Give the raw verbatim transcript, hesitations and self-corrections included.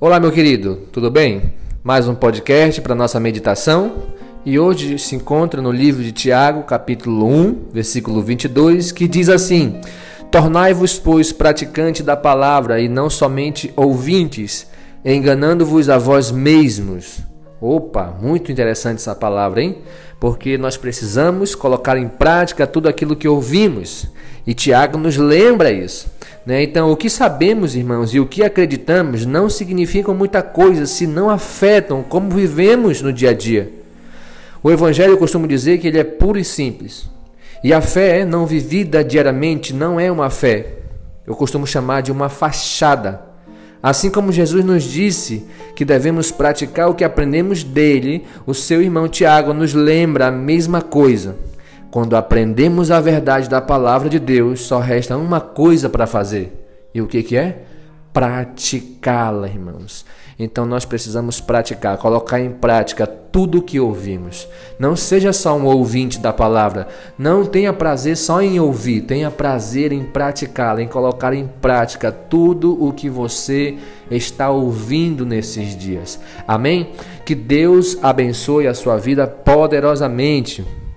Olá, meu querido, tudo bem? Mais um podcast para nossa meditação e hoje se encontra no livro de Tiago, capítulo um, versículo vinte e dois, que diz assim: Tornai-vos, pois, praticantes da palavra e não somente ouvintes, enganando-vos a vós mesmos. Opa, muito interessante essa palavra, hein? Porque nós precisamos colocar em prática tudo aquilo que ouvimos. E Tiago nos lembra isso, né? Então, o que sabemos, irmãos, e o que acreditamos não significam muita coisa se não afetam como vivemos no dia a dia. O Evangelho, eu costumo dizer que ele é puro e simples. E a fé não vivida diariamente não é uma fé. Eu costumo chamar de uma fachada. Assim como Jesus nos disse que devemos praticar o que aprendemos dele, o seu irmão Tiago nos lembra a mesma coisa. Quando aprendemos a verdade da palavra de Deus, só resta uma coisa para fazer. E o que que é? Praticá-la, irmãos. Então nós precisamos praticar, colocar em prática tudo o que ouvimos. Não seja só um ouvinte da palavra. Não tenha prazer só em ouvir, tenha prazer em praticá-la, em colocar em prática tudo o que você está ouvindo nesses dias. Amém? Que Deus abençoe a sua vida poderosamente.